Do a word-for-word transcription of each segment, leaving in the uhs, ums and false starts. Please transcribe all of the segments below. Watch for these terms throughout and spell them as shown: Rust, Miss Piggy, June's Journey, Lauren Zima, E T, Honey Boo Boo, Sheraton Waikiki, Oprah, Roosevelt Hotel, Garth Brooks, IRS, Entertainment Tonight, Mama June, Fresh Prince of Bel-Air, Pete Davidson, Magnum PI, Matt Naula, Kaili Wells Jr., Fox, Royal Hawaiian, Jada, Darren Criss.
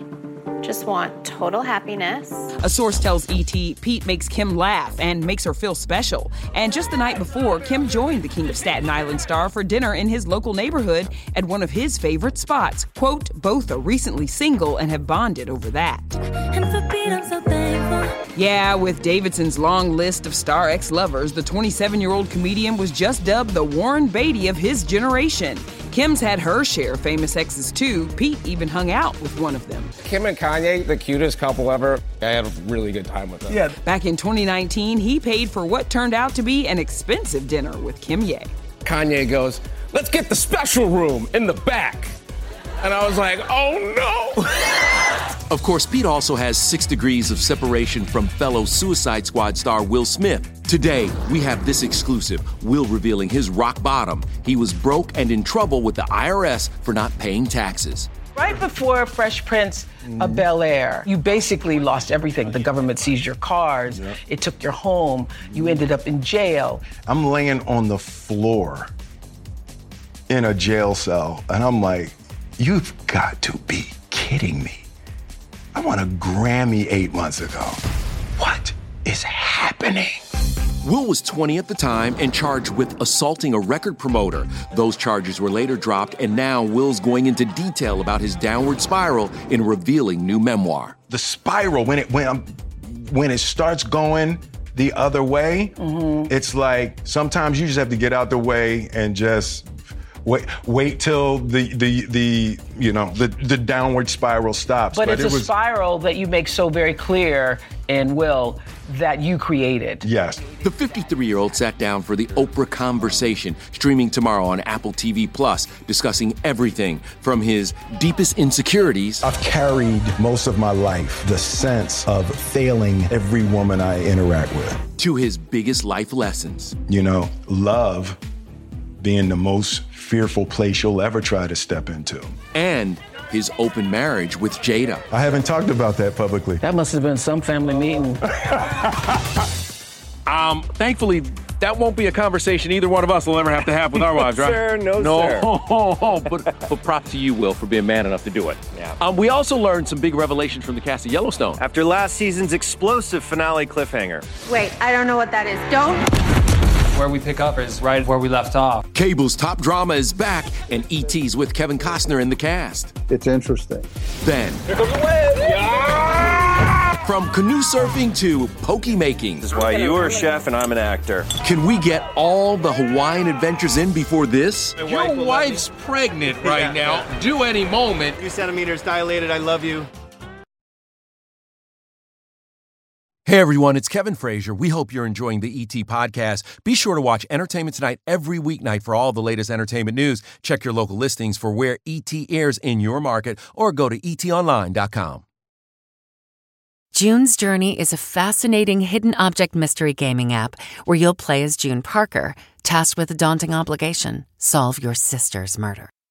just want total happiness. A source tells E T Pete makes Kim laugh and makes her feel special. And just the night before, Kim joined the King of Staten Island star for dinner in his local neighborhood at one of his favorite spots. Quote, both are recently single and have bonded over that. And for Pete, I'm so thankful. Yeah, with Davidson's long list of star ex-lovers, the twenty-seven-year-old comedian was just dubbed the Warren Beatty of his generation. Kim's had her share of famous exes, too. Pete even hung out with one of them. Kim and Kanye, the cutest couple ever. I had a really good time with them. Yeah. Back in twenty nineteen, he paid for what turned out to be an expensive dinner with Kim Ye. Kanye goes, let's get the special room in the back. And I was like, oh, no. Of course, Pete also has six degrees of separation from fellow Suicide Squad star Will Smith. Today, we have this exclusive, Will revealing his rock bottom. He was broke and in trouble with the I R S for not paying taxes. Right before Fresh Prince of Bel-Air, you basically lost everything. The government seized your cars. Yep. It took your home. You ended up in jail. I'm laying on the floor in a jail cell, and I'm like, you've got to be kidding me. I won a Grammy eight months ago. What is happening? Will was twenty at the time and charged with assaulting a record promoter. Those charges were later dropped, and now Will's going into detail about his downward spiral in revealing new memoir. The spiral, when it when, when it starts going the other way, mm-hmm. it's like sometimes you just have to get out the way and just wait wait till the the, the you know the, the downward spiral stops. But, but it's it a was... spiral that you make so very clear in Will that you created. Yes. The fifty-three-year-old sat down for the Oprah Conversation, streaming tomorrow on Apple T V Plus, discussing everything from his deepest insecurities. I've carried most of my life the sense of failing every woman I interact with. To his biggest life lessons. You know, love being the most fearful place you'll ever try to step into. And his open marriage with Jada. I haven't talked about that publicly. That must have been some family meeting. um, thankfully, that won't be a conversation either one of us will ever have to have with our no wives, right? Sir, no, no, sir. No, but, but props to you, Will, for being man enough to do it. Yeah. Um, we also learned some big revelations from the cast of Yellowstone. After last season's explosive finale cliffhanger. Wait, I don't know what that is. Don't... Where we pick up is right where we left off. Cable's top drama is back, and E T's with Kevin Costner in the cast. It's interesting. Then, here comes the wave. Yeah! From canoe surfing to pokey making. This is why you are a chef and I'm an actor. Can we get all the Hawaiian adventures in before this? Wife Your wife's pregnant right yeah, now, yeah. due any moment. Two centimeters dilated, I love you. Hey everyone, it's Kevin Frazier. We hope you're enjoying the E T podcast. Be sure to watch Entertainment Tonight every weeknight for all the latest entertainment news. Check your local listings for where E T airs in your market or go to E T online dot com. June's Journey is a fascinating hidden object mystery gaming app where you'll play as June Parker, tasked with a daunting obligation, solve your sister's murder.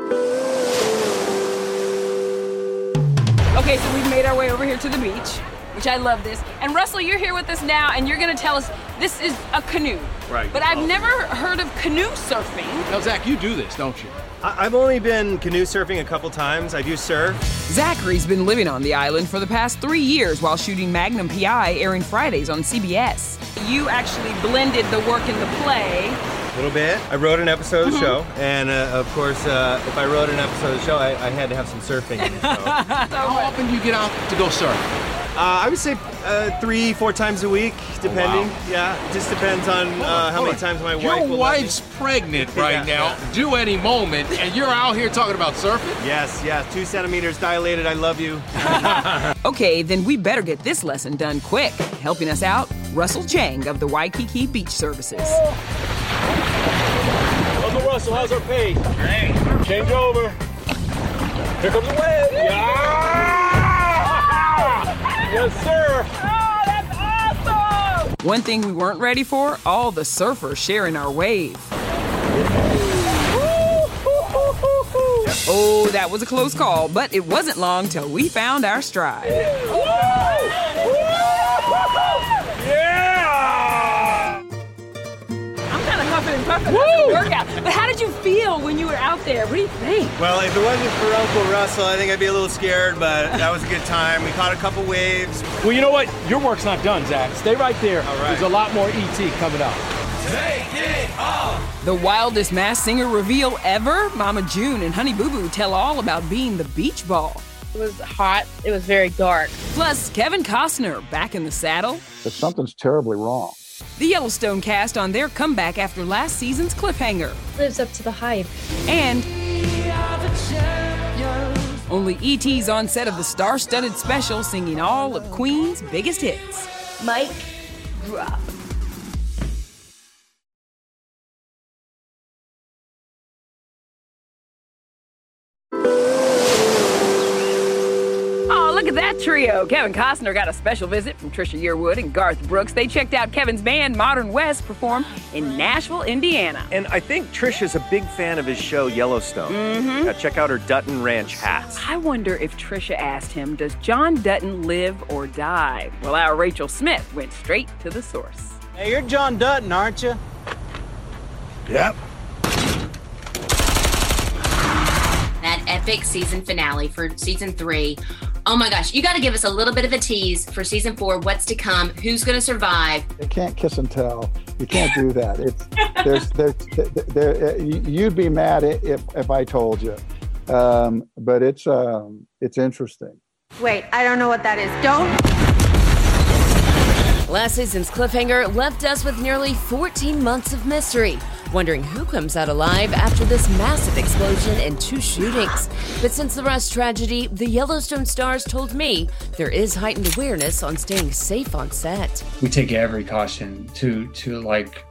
Okay, so we've made our way over here to the beach, which I love this. And Russell, you're here with us now, and you're going to tell us this is a canoe. Right. But I've oh. never heard of canoe surfing. Now, Zach, you do this, don't you? I- I've only been canoe surfing a couple times. I do surf. Zachary's been living on the island for the past three years while shooting Magnum P I, airing Fridays on C B S. You actually blended the work and the play. A little bit. I wrote an episode of the show, and uh, of course, uh, if I wrote an episode of the show, I, I had to have some surfing in the show. How often do you get out to go surf? Uh, I would say uh, three, four times a week, depending. Oh, wow. Yeah, it just depends on uh, how many times my wife Your will wife's pregnant right yeah, now, yeah. due any moment, and you're out here talking about surfing? Yes, yes. Two centimeters dilated, I love you. Okay, then we better get this lesson done quick. Helping us out, Russell Chang of the Waikiki Beach Services. Oh. Uncle Russell, how's our pay? Great. Change over. Here comes the wave. Yeah! Yes, sir. Oh, that's awesome. One thing we weren't ready for, all the surfers sharing our wave. Oh, that was a close call, but it wasn't long till we found our stride. Workout. But how did you feel when you were out there? What do you think? Well, if it wasn't for Uncle Russell, I think I'd be a little scared, but that was a good time. We caught a couple waves. Well, you know what? Your work's not done, Zach. Stay right there. All right. There's a lot more E T coming up. Take it off! The wildest Masked Singer reveal ever? Mama June and Honey Boo Boo tell all about being the beach ball. It was hot. It was very dark. Plus, Kevin Costner back in the saddle. But something's terribly wrong. The Yellowstone cast on their comeback after last season's cliffhanger. Lives up to the hype. And the only E T's on set of the star-studded special singing all of Queen's biggest hits. Mike Drop. look at that trio. Kevin Costner got a special visit from Trisha Yearwood and Garth Brooks. They checked out Kevin's band, Modern West, perform in Nashville, Indiana. And I think Trisha's a big fan of his show, Yellowstone. Mm-hmm. Now check out her Dutton Ranch hats. I wonder if Trisha asked him, does John Dutton live or die? Well, our Rachel Smith went straight to the source. Hey, you're John Dutton, aren't you? Yep. That epic season finale for season three. Oh my gosh, you got to give us a little bit of a tease for season four. What's to come? Who's going to survive? You can't kiss and tell. You can't do that. It's there's, there's, there, you'd be mad if, if I told you. Um, but it's um, it's interesting. Wait, I don't know what that is. Don't. Last season's cliffhanger left us with nearly fourteen months of mystery, wondering who comes out alive after this massive explosion and two shootings. But since the Rust tragedy, the Yellowstone stars told me there is heightened awareness on staying safe on set. We take every caution to, to like,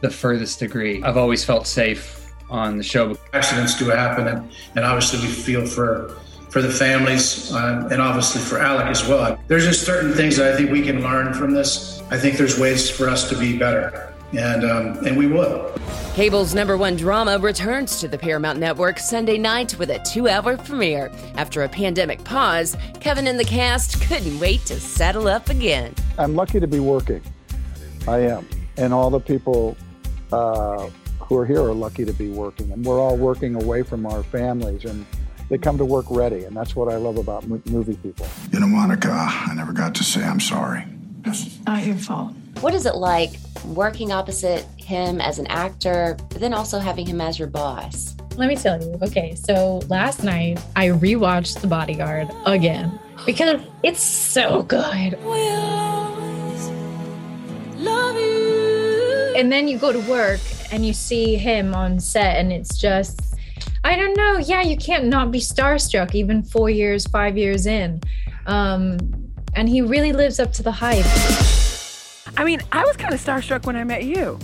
the furthest degree. I've always felt safe on the show. Accidents do happen, and, and obviously we feel for... for the families, uh, and obviously for Alec as well. There's just certain things that I think we can learn from this. I think there's ways for us to be better, and um, and we will. Cable's number one drama returns to the Paramount Network Sunday night with a two-hour premiere. After a pandemic pause, Kevin and the cast couldn't wait to settle up again. I'm lucky to be working. I am. And all the people uh, who are here are lucky to be working. And we're all working away from our families, and they come to work ready, and that's what I love about movie people. You know, Monica, I never got to say I'm sorry. It's not your fault. What is it like working opposite him as an actor, but then also having him as your boss? Let me tell you. Okay, so last night I rewatched The Bodyguard again because it's so good. We always love you. And then you go to work and you see him on set, and it's just... I don't know. Yeah, you can't not be starstruck even four years, five years in. Um, and he really lives up to the hype. I mean, I was kind of starstruck when I met you.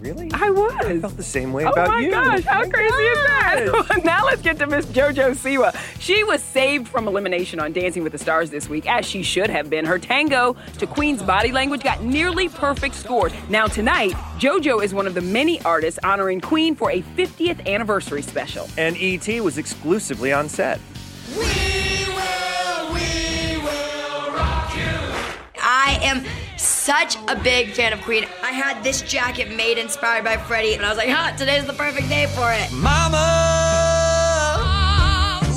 Really? I was. I felt the same way oh about you. Oh my gosh, how my crazy gosh. is that? Now let's get to Miss JoJo Siwa. She was saved from elimination on Dancing with the Stars this week, as she should have been. Her tango to Queen's Body Language got nearly perfect scores. Now tonight, JoJo is one of the many artists honoring Queen for a fiftieth anniversary special. And E T was exclusively on set. We will, we will rock you. I am... such a big fan of Queen. I had this jacket made inspired by Freddie, and I was like, huh, today's the perfect day for it. Mama!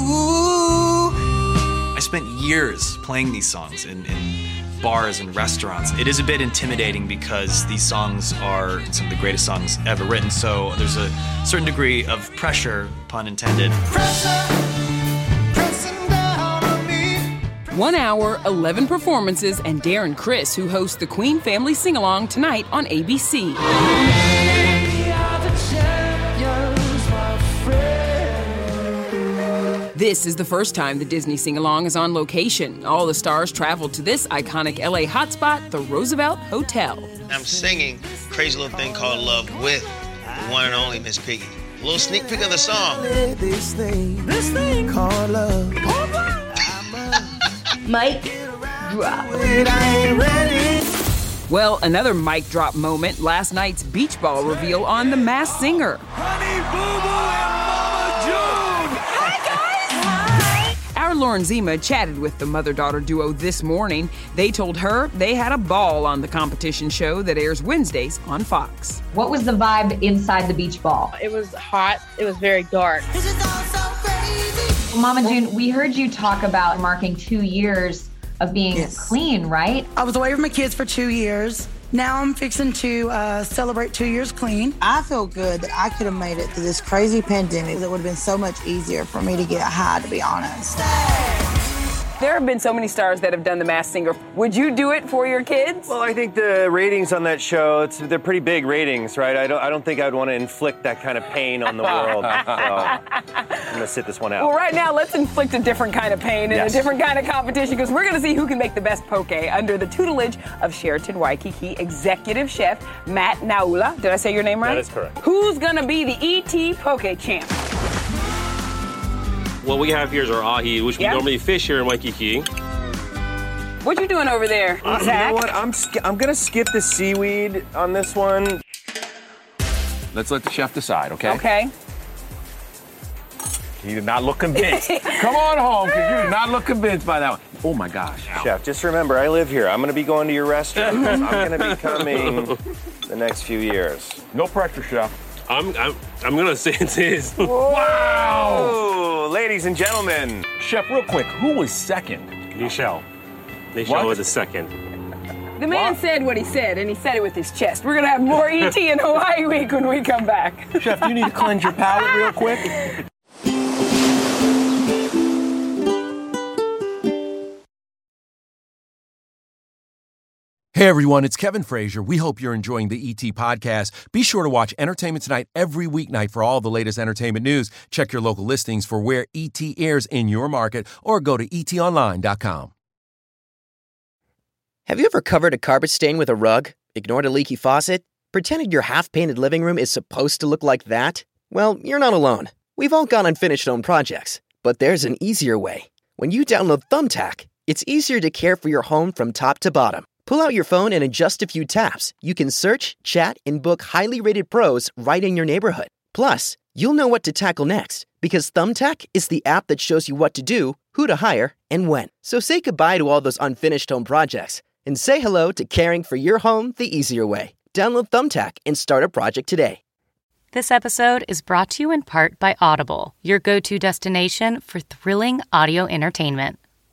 Ooh. I spent years playing these songs in, in bars and restaurants. It is a bit intimidating because these songs are some of the greatest songs ever written, so there's a certain degree of pressure, pun intended. Pressure! One hour, eleven performances, and Darren Criss, who hosts the Queen Family Sing-Along tonight on A B C. This is the first time the Disney Sing-Along is on location. All the stars traveled to this iconic L A hotspot, the Roosevelt Hotel. I'm singing Crazy Little Thing Called Love with the one and only Miss Piggy. A little sneak peek of the song. This thing, this thing called love. Mic drop. Well, another mic drop moment, last night's beach ball reveal on The Masked Singer. Honey Boo Boo and Mama June! Hi, guys! Hi! Our Lauren Zima chatted with the mother-daughter duo this morning. They told her they had a ball on the competition show that airs Wednesdays on Fox. What was the vibe inside the beach ball? It was hot. It was very dark. This is all so crazy. Mama June, we heard you talk about marking two years of being yes. clean, right? I was away from my kids for two years. Now I'm fixing to uh, celebrate two years clean. I feel good that I could have made it through this crazy pandemic. It would have been so much easier for me to get high, to be honest. There have been so many stars that have done The Masked Singer. Would you do it for your kids? Well, I think the ratings on that show, it's, they're pretty big ratings, right? I don't I don't think I'd want to inflict that kind of pain on the world. So I'm going to sit this one out. Well, right now, let's inflict a different kind of pain and yes. a different kind of competition, because we're going to see who can make the best poke under the tutelage of Sheraton Waikiki executive chef Matt Naula. Did I say your name right? That is correct. Who's going to be the E T poke champ? What we have here is our ahi, which we yeah. normally fish here in Waikiki. What you doing over there, uh, Zach? You know what? I'm sk- I'm gonna skip the seaweed on this one. Let's let the chef decide, okay? Okay. He did not look convinced. Come on home, because you did not look convinced by that one. Oh, my gosh. Ow. Chef, just remember, I live here. I'm going to be going to your restaurant. I'm going to be coming the next few years. No pressure, Chef. I'm I'm, I'm going to say it is. Wow! Ooh, ladies and gentlemen. Chef, real quick, who was second? Michelle. Michelle was the second. The man what? said what he said, and he said it with his chest. We're going to have more E T in Hawaii Week when we come back. Chef, do you need to cleanse your palate real quick? Hey everyone, it's Kevin Frazier. We hope you're enjoying the E T podcast. Be sure to watch Entertainment Tonight every weeknight for all the latest entertainment news. Check your local listings for where E T airs in your market or go to e t online dot com. Have you ever covered a carpet stain with a rug, ignored a leaky faucet, pretended your half-painted living room is supposed to look like that? Well, you're not alone. We've all got unfinished home projects, but there's an easier way. When you download Thumbtack, it's easier to care for your home from top to bottom. Pull out your phone and in just a few taps, you can search, chat, and book highly rated pros right in your neighborhood. Plus, you'll know what to tackle next because Thumbtack is the app that shows you what to do, who to hire, and when. So say goodbye to all those unfinished home projects and say hello to caring for your home the easier way. Download Thumbtack and start a project today. This episode is brought to you in part by Audible, your go-to destination for thrilling audio entertainment.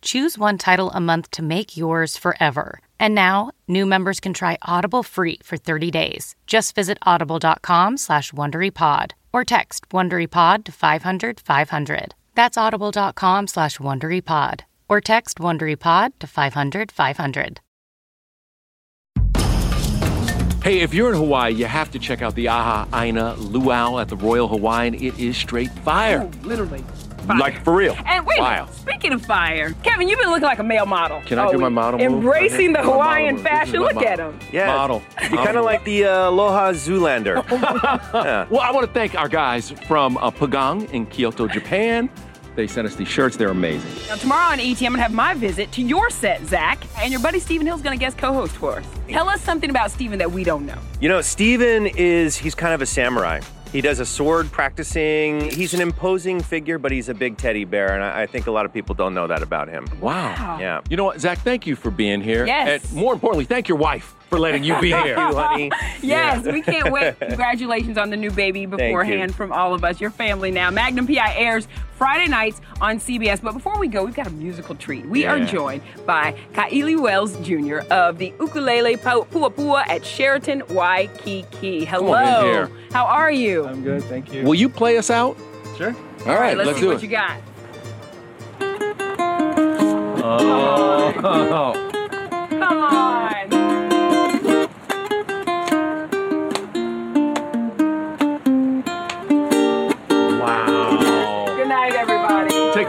choose one title a month to make yours forever. And now, new members can try Audible free for thirty days. Just visit audible.com slash WonderyPod or text WonderyPod to five hundred, five hundred. That's audible.com slash WonderyPod or text WonderyPod to five hundred, five hundred. Hey, if you're in Hawaii, you have to check out the Aha Aina Luau at the Royal Hawaiian. It is straight fire. Oh, literally. Fire. Like, for real. And wait, wow. Speaking of fire, Kevin, you've been looking like a male model. Can I oh, do my model move? Embracing the Hawaiian fashion. Look model. at him. Yeah. Model. You're kind of like the uh, Aloha Zoolander. Yeah. Well, I want to thank our guys from uh, Pagang in Kyoto, Japan. They sent us these shirts. They're amazing. Now, tomorrow on E T, I'm going to have my visit to your set, Zach. And your buddy Stephen Hill's going to guest co-host for us. Tell us something about Stephen that we don't know. You know, Stephen is, he's kind of a samurai. He does a sword practicing. He's an imposing figure, but he's a big teddy bear, and I, I think a lot of people don't know that about him. Wow. Yeah. You know what, Zach, thank you for being here. Yes. And more importantly, thank your wife for letting you be here. Thank you, honey. Yes, yeah. We can't wait. Congratulations on the new baby beforehand from all of us. Your family now. Magnum P I airs Friday nights on C B S. But before we go, we've got a musical treat. We yeah. are joined by Kaili Wells Junior of the Ukulele Puapua at Sheraton Waikiki. Hello. Come on in here. How are you? I'm good, thank you. Will you play us out? Sure. All right, all right let's, let's see do what it. you got. Oh. Come on. Come on. Take